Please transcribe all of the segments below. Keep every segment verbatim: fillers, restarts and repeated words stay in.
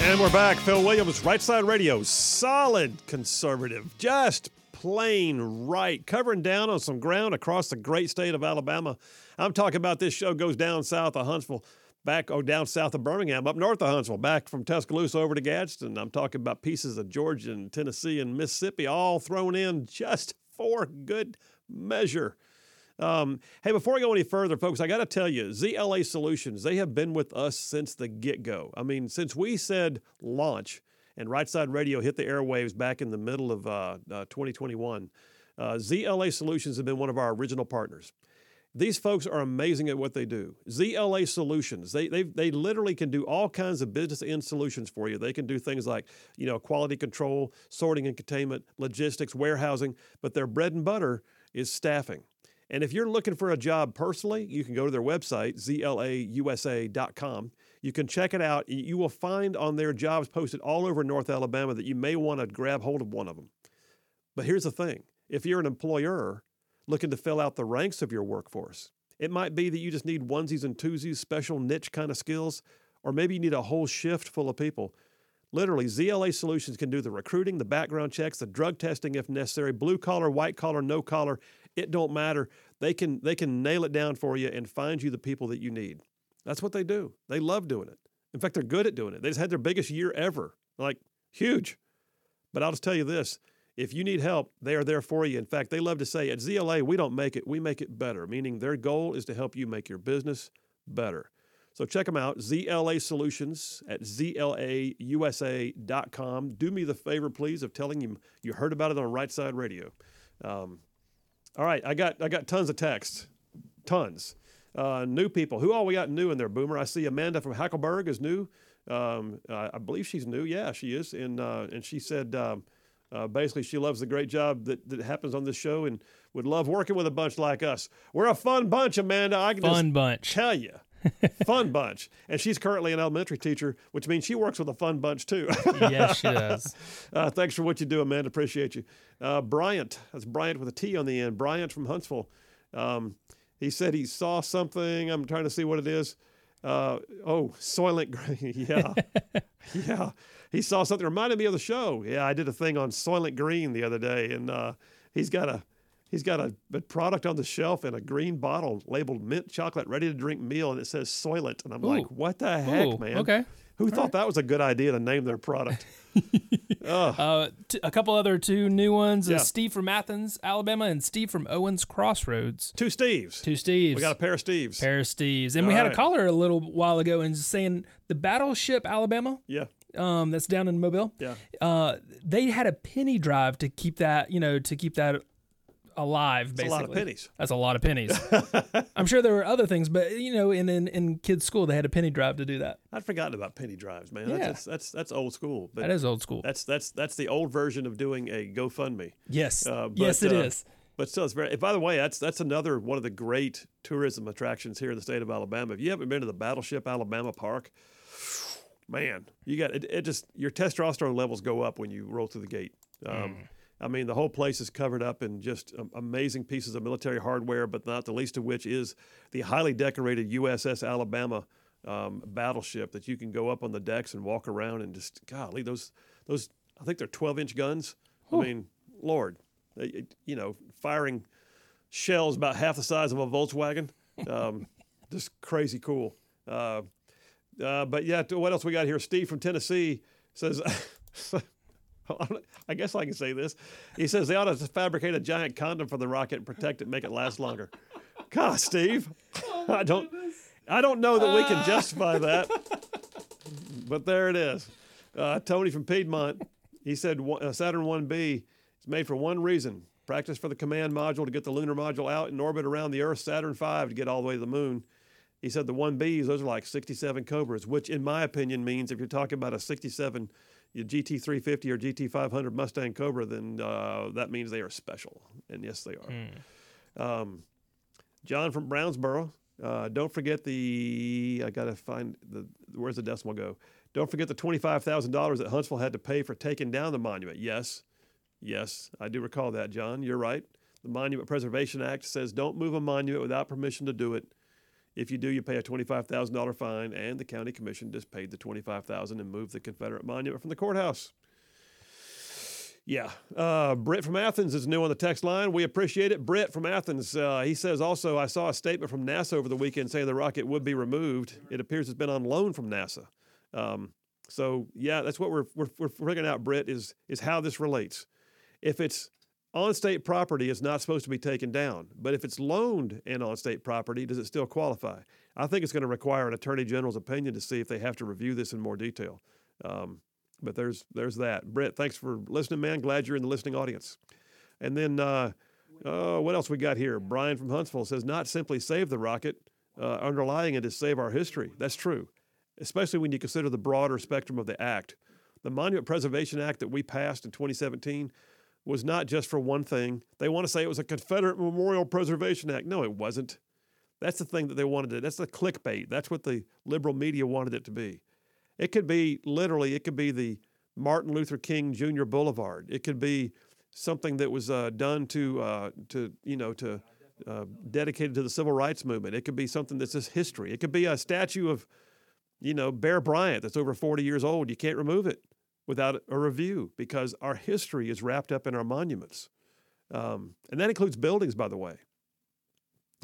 And we're back. Phil Williams, Right Side Radio, solid conservative, just plain right, covering down on some ground across the great state of Alabama. I'm talking about this show goes down south of Huntsville, back oh, down south of Birmingham, up north of Huntsville, back from Tuscaloosa over to Gadsden. I'm talking about pieces of Georgia and Tennessee and Mississippi all thrown in just for good measure. Um, hey, before I go any further, folks, I got to tell you, Z L A Solutions, they have been with us since the get-go. I mean, since we said launch and Right Side Radio hit the airwaves back in the middle of uh, uh, twenty twenty-one, uh, Z L A Solutions have been one of our original partners. These folks are amazing at what they do. Z L A Solutions, they they they literally can do all kinds of business end solutions for you. They can do things like, you know, quality control, sorting and containment, logistics, warehousing, but their bread and butter is staffing. And if you're looking for a job personally, you can go to their website, Z L A U S A dot com. You can check it out. You will find on their jobs posted all over North Alabama that you may want to grab hold of one of them. But here's the thing. If you're an employer looking to fill out the ranks of your workforce, it might be that you just need onesies and twosies, special niche kind of skills, or maybe you need a whole shift full of people. Literally, Z L A Solutions can do the recruiting, the background checks, the drug testing if necessary, blue-collar, white-collar, no-collar. It don't matter. They can they can nail it down for you and find you the people that you need. That's what they do. They love doing it. In fact, they're good at doing it. They just had their biggest year ever. Like, huge. But I'll just tell you this. If you need help, they are there for you. In fact, they love to say, at Z L A, we don't make it. We make it better. Meaning their goal is to help you make your business better. So check them out, Z L A Solutions at Z L A U S A dot com. Do me the favor, please, of telling you you heard about it on Right Side Radio. Um All right, I got I got tons of texts, tons. Uh, new people. Who all we got new in there, Boomer? I see Amanda from Hackleburg is new. Um, uh, I believe she's new. Yeah, she is. And uh, and she said um, uh, basically she loves the great job that, that happens on this show and would love working with a bunch like us. We're a fun bunch, Amanda. I can fun just bunch. Tell you. Fun bunch. And she's currently an elementary teacher, which means she works with a fun bunch, too. Yes, she does. Uh, thanks for what you do, Amanda. Appreciate you. Uh, Bryant. That's Bryant with a T on the end. Bryant from Huntsville. Um, he said he saw something. I'm trying to see what it is. Uh, oh, Soylent. Yeah. Yeah. He saw something. Reminded me of the show. Yeah, I did a thing on Soylent Green the other day, and uh, he's got a... He's got a, a product on the shelf in a green bottle labeled mint chocolate, ready to drink meal, and it says Soylent. And I'm Ooh. Like, what the heck, Ooh, man? Okay. Who All thought right. that was a good idea to name their product? uh, t- a couple other two new ones. Yeah. Uh, Steve from Athens, Alabama, and Steve from Owens Crossroads. Two Steves. Two Steves. We got a pair of Steves. Pair of Steves. And All we had right. a caller a little while ago and saying the Battleship Alabama. Yeah. Um, that's down in Mobile. Yeah. Uh, they had a penny drive to keep that, you know, to keep that alive, basically. That's a lot of pennies. That's a lot of pennies. I'm sure there were other things, but you know, in, in in kids' school, they had a penny drive to do that. I'd forgotten about penny drives, man. Yeah. That's, that's that's old school. But that is old school. That's that's that's the old version of doing a GoFundMe. Yes, uh, but, yes, it uh, is. But still, it's very. By the way, that's that's another one of the great tourism attractions here in the state of Alabama. If you haven't been to the Battleship Alabama Park, man, you got it. It just your testosterone levels go up when you roll through the gate. Um, mm. I mean, the whole place is covered up in just amazing pieces of military hardware, but not the least of which is the highly decorated U S S Alabama um, battleship that you can go up on the decks and walk around and just, golly, those, those I think they're twelve-inch guns. Ooh. I mean, Lord, it, you know, firing shells about half the size of a Volkswagen, um, just crazy cool. Uh, uh, but, yeah, what else we got here? Steve from Tennessee says... I guess I can say this. He says they ought to fabricate a giant condom for the rocket and protect it and make it last longer. God, Steve. Oh I don't goodness. I don't know that uh. we can justify that. But there it is. Uh, Tony from Piedmont, he said uh, Saturn one B is made for one reason. Practice for the command module to get the lunar module out and orbit around the Earth, Saturn five to get all the way to the moon. He said the one B's, those are like sixty-seven Cobras, which in my opinion means if you're talking about a sixty-seven your G T three fifty or G T five hundred Mustang Cobra, then uh, that means they are special. And yes, they are. Mm. Um, John from Brownsboro. Uh, don't forget the, I got to find the, where's the decimal go? Don't forget the twenty-five thousand dollars that Huntsville had to pay for taking down the monument. Yes. Yes. I do recall that, John. You're right. The Monument Preservation Act says don't move a monument without permission to do it. If you do, you pay a twenty-five thousand dollars fine, and the county commission just paid the twenty-five thousand dollars and moved the Confederate monument from the courthouse. Yeah. Uh, Britt from Athens is new on the text line. We appreciate it. Britt from Athens, uh, he says, also, I saw a statement from NASA over the weekend saying the rocket would be removed. It appears it's been on loan from NASA. Um, so, yeah, that's what we're, we're we're figuring out, Britt, is is how this relates. If it's on state property, it's not supposed to be taken down. But if it's loaned and on state property, does it still qualify? I think it's going to require an attorney general's opinion to see if they have to review this in more detail. Um But there's there's that. Brett, thanks for listening, man. Glad you're in the listening audience. And then uh, uh, what else we got here? Brian from Huntsville says, not simply save the rocket. Uh, underlying it is save our history. That's true, especially when you consider the broader spectrum of the act. The Monument Preservation Act that we passed in twenty seventeen was not just for one thing. They want to say it was a Confederate Memorial Preservation Act. No, it wasn't. That's the thing that they wanted to. That's the clickbait. That's what the liberal media wanted it to be. It could be literally, it could be the Martin Luther King Junior Boulevard. It could be something that was uh, done to, uh, to you know, to uh, dedicated to the Civil Rights Movement. It could be something that's just history. It could be a statue of, you know, Bear Bryant that's over forty years old. You can't remove it without a review because our history is wrapped up in our monuments. Um, and that includes buildings, by the way.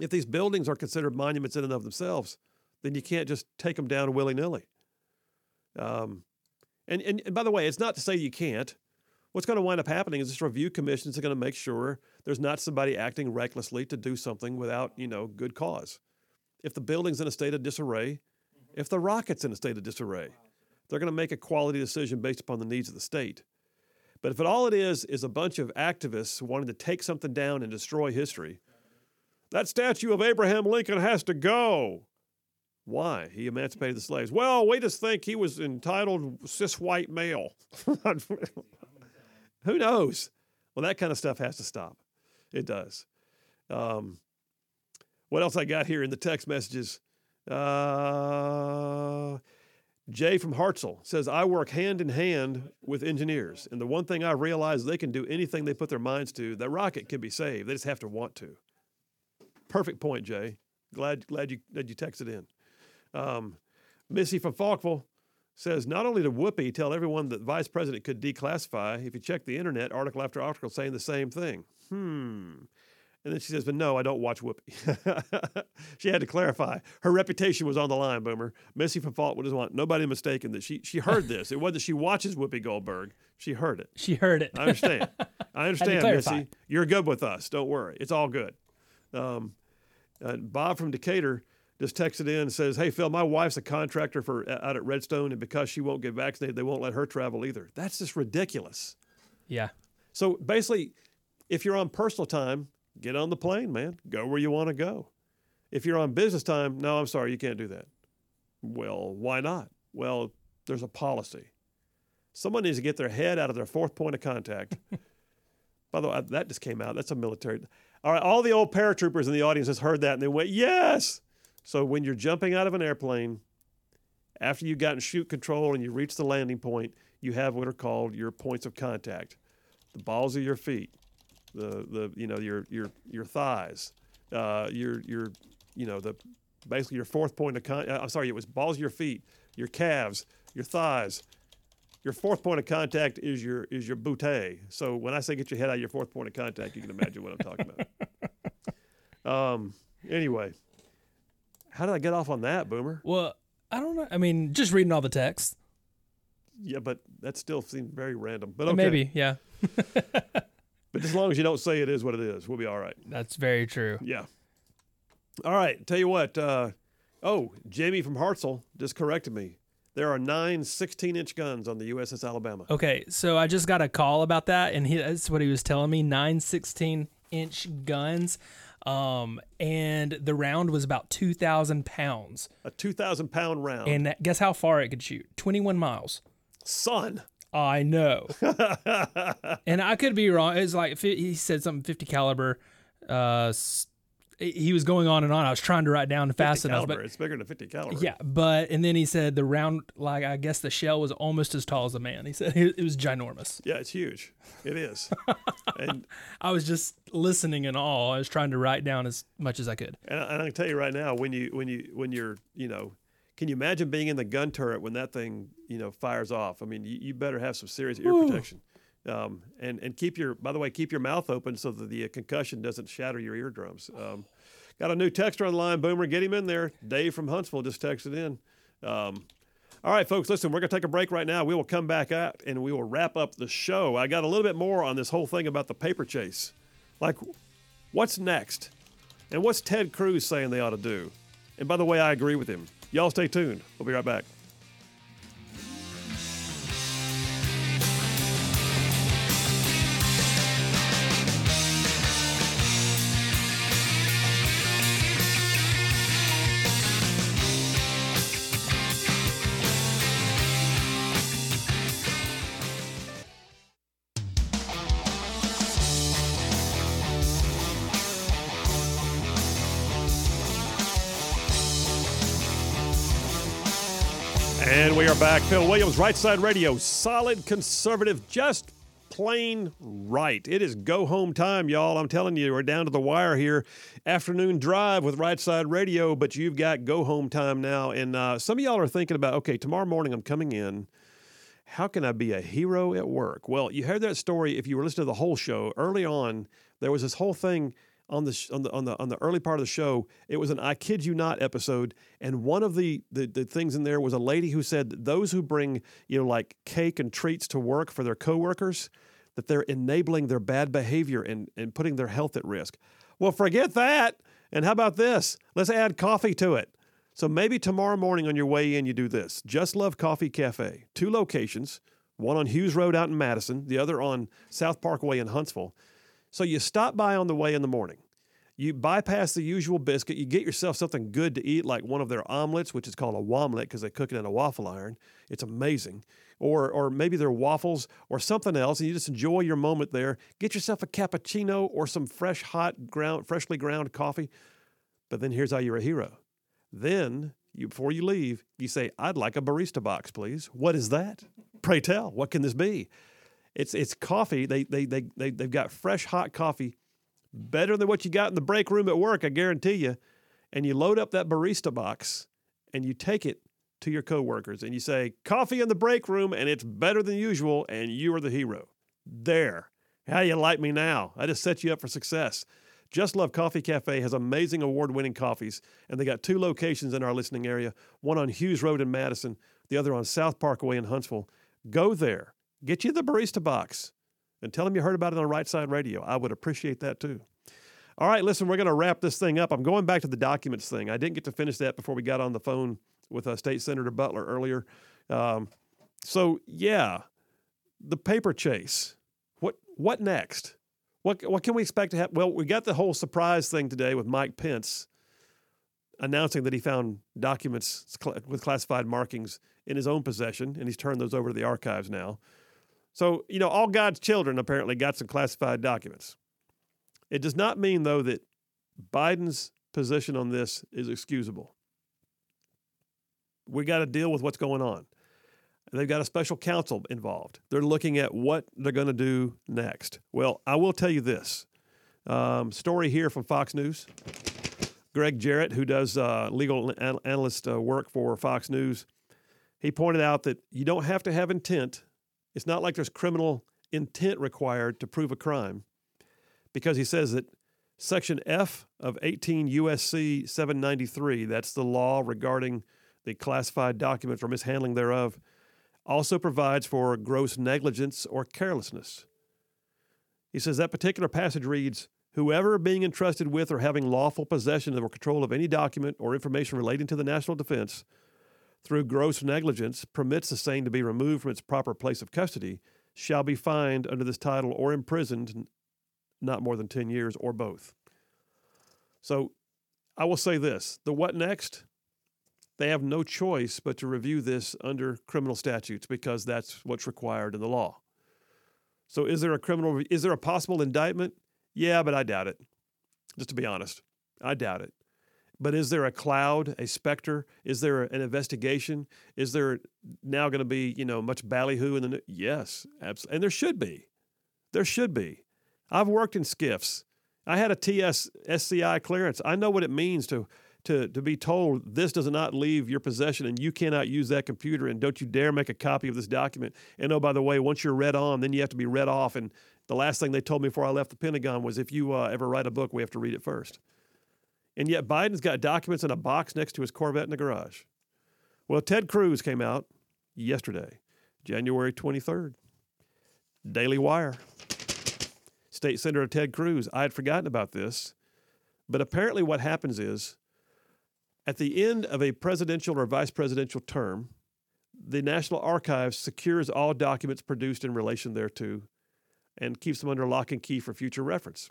If these buildings are considered monuments in and of themselves, then you can't just take them down willy-nilly. Um, and, and, and by the way, it's not to say you can't. What's going to wind up happening is this review commission is going to make sure there's not somebody acting recklessly to do something without, you know, good cause. If the building's in a state of disarray, if the rocket's in a state of disarray, they're going to make a quality decision based upon the needs of the state. But if it, all it is is a bunch of activists wanting to take something down and destroy history, that statue of Abraham Lincoln has to go. Why? He emancipated the slaves. Well, we just think he was entitled cis white male. Who knows? Well, that kind of stuff has to stop. It does. Um, what else I got here in the text messages? Uh, Jay from Hartzell says, I work hand in hand with engineers. And the one thing I realize, they can do anything they put their minds to. That rocket can be saved. They just have to want to. Perfect point, Jay. Glad, glad you, glad you texted in. Um, Missy from Falkville says, not only did Whoopi tell everyone that the vice president could declassify, if you check the internet, article after article saying the same thing. Hmm. And then she says, but no, I don't watch Whoopi. She had to clarify. Her reputation was on the line, Boomer. Missy from Falkville doesn't want nobody mistaken that she she heard this. It wasn't that she watches Whoopi Goldberg. She heard it. She heard it. I understand. I understand, Missy. You're good with us. Don't worry. It's all good. Um, uh, Bob from Decatur just texted in and says, hey, Phil, my wife's a contractor for out at Redstone, and because she won't get vaccinated, they won't let her travel either. That's just ridiculous. Yeah. So basically, if you're on personal time, get on the plane, man. Go where you want to go. If you're on business time, no, I'm sorry, you can't do that. Well, why not? Well, there's a policy. Someone needs to get their head out of their fourth point of contact. By the way, that just came out. That's a military. All right, all the old paratroopers in the audience has heard that, and they went, yes! So when you're jumping out of an airplane, after you've gotten chute control and you reach the landing point, you have what are called your points of contact, the balls of your feet, the the you know your your your thighs, uh, your your you know the basically your fourth point of contact. I'm sorry, it was balls of your feet, your calves, your thighs. Your fourth point of contact is your is your bootay. So when I say get your head out of your fourth point of contact, you can imagine what I'm talking about. Um. Anyway. How did I get off on that, Boomer? Well, I don't know. I mean, just reading all the text. Yeah, but that still seemed very random. But okay. Maybe, yeah. But as long as you don't say it is what it is, we'll be all right. That's very true. Yeah. All right. Tell you what. Uh, oh, Jamie from Hartzell just corrected me. There are nine sixteen-inch guns on the U S S Alabama. Okay, so I just got a call about that, and he, that's what he was telling me, nine sixteen-inch guns. Um, and the round was about two thousand pounds. A two thousand pound round. And that, guess how far it could shoot? twenty-one miles. Son. I know. And I could be wrong. It was like, he said something fifty caliber, uh, he was going on and on. I was trying to write down fast enough. But, it's bigger than a fifty caliber. Yeah, but and then he said the round, like I guess the shell was almost as tall as a man. He said it, it was ginormous. Yeah, it's huge. It is. And I was just listening in awe. I was trying to write down as much as I could. And I, and I can tell you right now, when you when you when you're you know, can you imagine being in the gun turret when that thing you know fires off? I mean, you, you better have some serious ear Ooh. protection. Um, and, and keep your, by the way, keep your mouth open so that the uh, concussion doesn't shatter your eardrums. Um, got a new texter on the line, Boomer, get him in there. Dave from Huntsville just texted in. Um, all right, folks, listen, we're going to take a break right now. We will come back out and we will wrap up the show. I got a little bit more on this whole thing about the paper chase. Like, what's next? And what's Ted Cruz saying they ought to do? And by the way, I agree with him. Y'all stay tuned. We'll be right back. Back, Phil Williams, Right Side Radio, solid conservative, just plain right. It is go home time, y'all. I'm telling you, we're down to the wire here. Afternoon drive with Right Side Radio, but you've got go home time now. And uh, some of y'all are thinking about, okay, tomorrow morning I'm coming in. How can I be a hero at work? Well, you heard that story if you were listening to the whole show. Early on, there was this whole thing on the on the on the on the early part of the show. It was an I kid you not episode, and one of the, the the things in there was a lady who said that those who bring you know like cake and treats to work for their coworkers, that they're enabling their bad behavior and and putting their health at risk. Well, forget that. And how about this? Let's add coffee to it. So maybe tomorrow morning on your way in, you do this. Just Love Coffee Cafe, two locations, one on Hughes Road out in Madison, the other on South Parkway in Huntsville. So you stop by on the way in the morning. You bypass the usual biscuit. You get yourself something good to eat, like one of their omelets, which is called a womlet because they cook it in a waffle iron. It's amazing. Or or maybe their waffles or something else, and you just enjoy your moment there. Get yourself a cappuccino or some fresh, hot, ground, freshly ground coffee. But then here's how you're a hero. Then, you, before you leave, you say, I'd like a barista box, please. What is that? Pray tell, what can this be? It's it's coffee. They they they they they've got fresh hot coffee, better than what you got in the break room at work, I guarantee you. And you load up that barista box and you take it to your coworkers and you say, "Coffee in the break room, and it's better than usual." And you are the hero. There, how you like me now? I just set you up for success. Just Love Coffee Cafe has amazing award-winning coffees, and they got two locations in our listening area: one on Hughes Road in Madison, the other on South Parkway in Huntsville. Go there. Get you the barista box and tell them you heard about it on Right Side Radio. I would appreciate that too. All right, listen, we're going to wrap this thing up. I'm going back to the documents thing. I didn't get to finish that before we got on the phone with uh, State Senator Butler earlier. Um, so, yeah, the paper chase. What what next? What what can we expect to happen? Well, we got the whole surprise thing today with Mike Pence announcing that he found documents with classified markings in his own possession, and he's turned those over to the archives now. So, you know, all God's children apparently got some classified documents. It does not mean, though, that Biden's position on this is excusable. We got to deal with what's going on. They've got a special counsel involved. They're looking at what they're going to do next. Well, I will tell you this. Um, story here from Fox News. Greg Jarrett, who does uh, legal an- analyst uh, work for Fox News, he pointed out that you don't have to have intent. It's not like there's criminal intent required to prove a crime, because he says that Section F of eighteen U S C seven ninety-three, that's the law regarding the classified documents or mishandling thereof, also provides for gross negligence or carelessness. He says that particular passage reads, whoever being entrusted with or having lawful possession or control of any document or information relating to the national defense through gross negligence, permits the same to be removed from its proper place of custody, shall be fined under this title or imprisoned not more than ten years or both. So I will say this, the what next? They have no choice but to review this under criminal statutes because that's what's required in the law. So is there a criminal, is there a possible indictment? Yeah, but I doubt it, just to be honest. I doubt it. But is there a cloud, a specter? Is there an investigation? Is there now going to be, you know, much ballyhoo in the news? Yes, absolutely. And there should be. There should be. I've worked in skiffs. I had a T S S C I clearance. I know what it means to, to, to be told this does not leave your possession and you cannot use that computer and don't you dare make a copy of this document. And oh, by the way, once you're read on, then you have to be read off. And the last thing they told me before I left the Pentagon was if you uh, ever write a book, we have to read it first. And yet Biden's got documents in a box next to his Corvette in the garage. Well, Ted Cruz came out yesterday, January twenty-third. Daily Wire. State Senator Ted Cruz. I had forgotten about this. But apparently what happens is at the end of a presidential or vice presidential term, the National Archives secures all documents produced in relation thereto and keeps them under lock and key for future reference.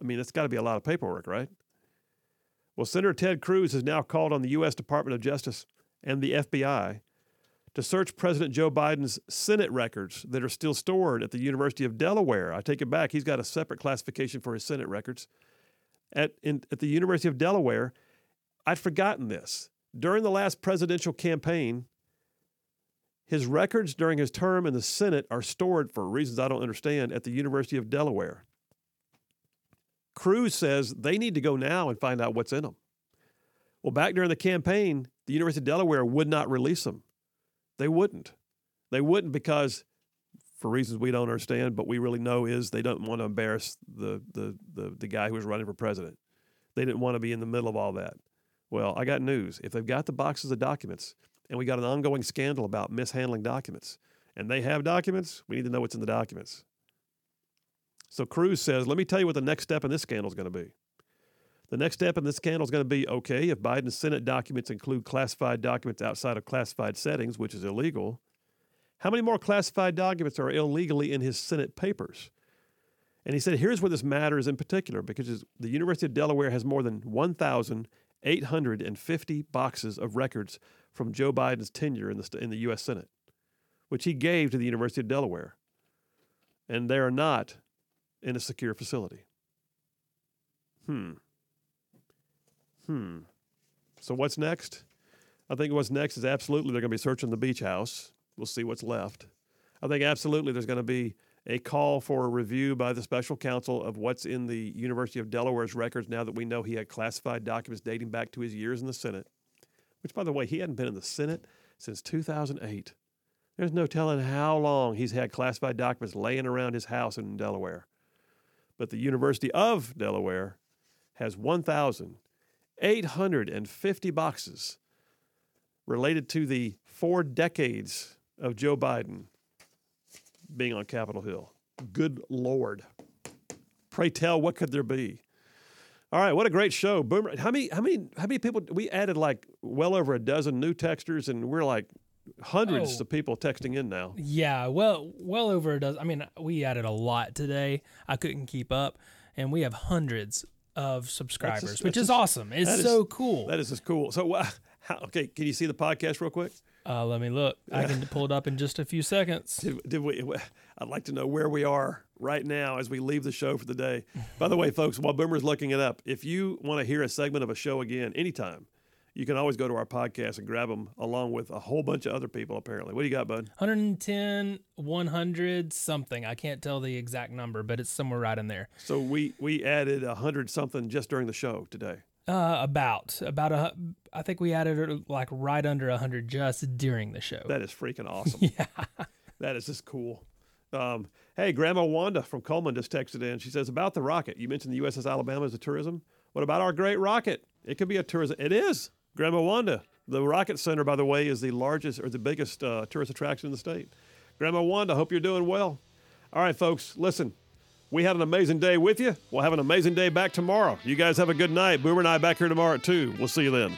I mean, that's got to be a lot of paperwork, right? Well, Senator Ted Cruz has now called on the U S Department of Justice and the F B I to search President Joe Biden's Senate records that are still stored at the University of Delaware. I take it back. He's got a separate classification for his Senate records. At, in, at the University of Delaware, I'd forgotten this. During the last presidential campaign, his records during his term in the Senate are stored, for reasons I don't understand, at the University of Delaware. Cruz says they need to go now and find out what's in them. Well, back during the campaign, the University of Delaware would not release them. They wouldn't. They wouldn't because, for reasons we don't understand, but we really know is they don't want to embarrass the the the, the guy who was running for president. They didn't want to be in the middle of all that. Well, I got news. If they've got the boxes of documents, and we got an ongoing scandal about mishandling documents, and they have documents, we need to know what's in the documents. So Cruz says, let me tell you what the next step in this scandal is going to be. The next step in this scandal is going to be, okay, if Biden's Senate documents include classified documents outside of classified settings, which is illegal, how many more classified documents are illegally in his Senate papers? And he said, here's where this matters in particular, because the University of Delaware has more than one thousand eight hundred fifty boxes of records from Joe Biden's tenure in the, in the U S Senate, which he gave to the University of Delaware. And they are not in a secure facility. Hmm. Hmm. So what's next? I think what's next is absolutely they're going to be searching the beach house. We'll see what's left. I think absolutely there's going to be a call for a review by the special counsel of what's in the University of Delaware's records now that we know he had classified documents dating back to his years in the Senate, which, by the way, he hadn't been in the Senate since two thousand eight. There's no telling how long he's had classified documents laying around his house in Delaware. But the University of Delaware has one thousand eight hundred fifty boxes related to the four decades of Joe Biden being on Capitol Hill. Good Lord. Pray tell, what could there be? All right, what a great show. Boomer, how many how many how many people we added, like well over a dozen new texters, and we're like hundreds oh, of people texting in now. Yeah, well, well over a dozen. I mean, we added a lot today. I couldn't keep up, and we have hundreds of subscribers, that's just, which that's is just, awesome. It's is, so cool. That is just cool. So, uh, how, okay, can you see the podcast real quick? Uh, let me look. I can pull it up in just a few seconds. Did, did we? I'd like to know where we are right now as we leave the show for the day. By the way, folks, while Boomer's looking it up, if you want to hear a segment of a show again anytime, you can always go to our podcast and grab them along with a whole bunch of other people, apparently. What do you got, bud? one hundred ten, one hundred something. I can't tell the exact number, but it's somewhere right in there. So we, we added one hundred something just during the show today. Uh, about. about a, I think we added like right under one hundred just during the show. That is freaking awesome. Yeah. That is just cool. Um, hey, Grandma Wanda from Coleman just texted in. She says, about the rocket. You mentioned the U S S Alabama as a tourism. What about our great rocket? It could be a tourism. It is. Grandma Wanda, the Rocket Center, by the way, is the largest or the biggest uh, tourist attraction in the state. Grandma Wanda, hope you're doing well. All right, folks, listen, we had an amazing day with you. We'll have an amazing day back tomorrow. You guys have a good night. Boomer and I back here tomorrow at two. We'll see you then.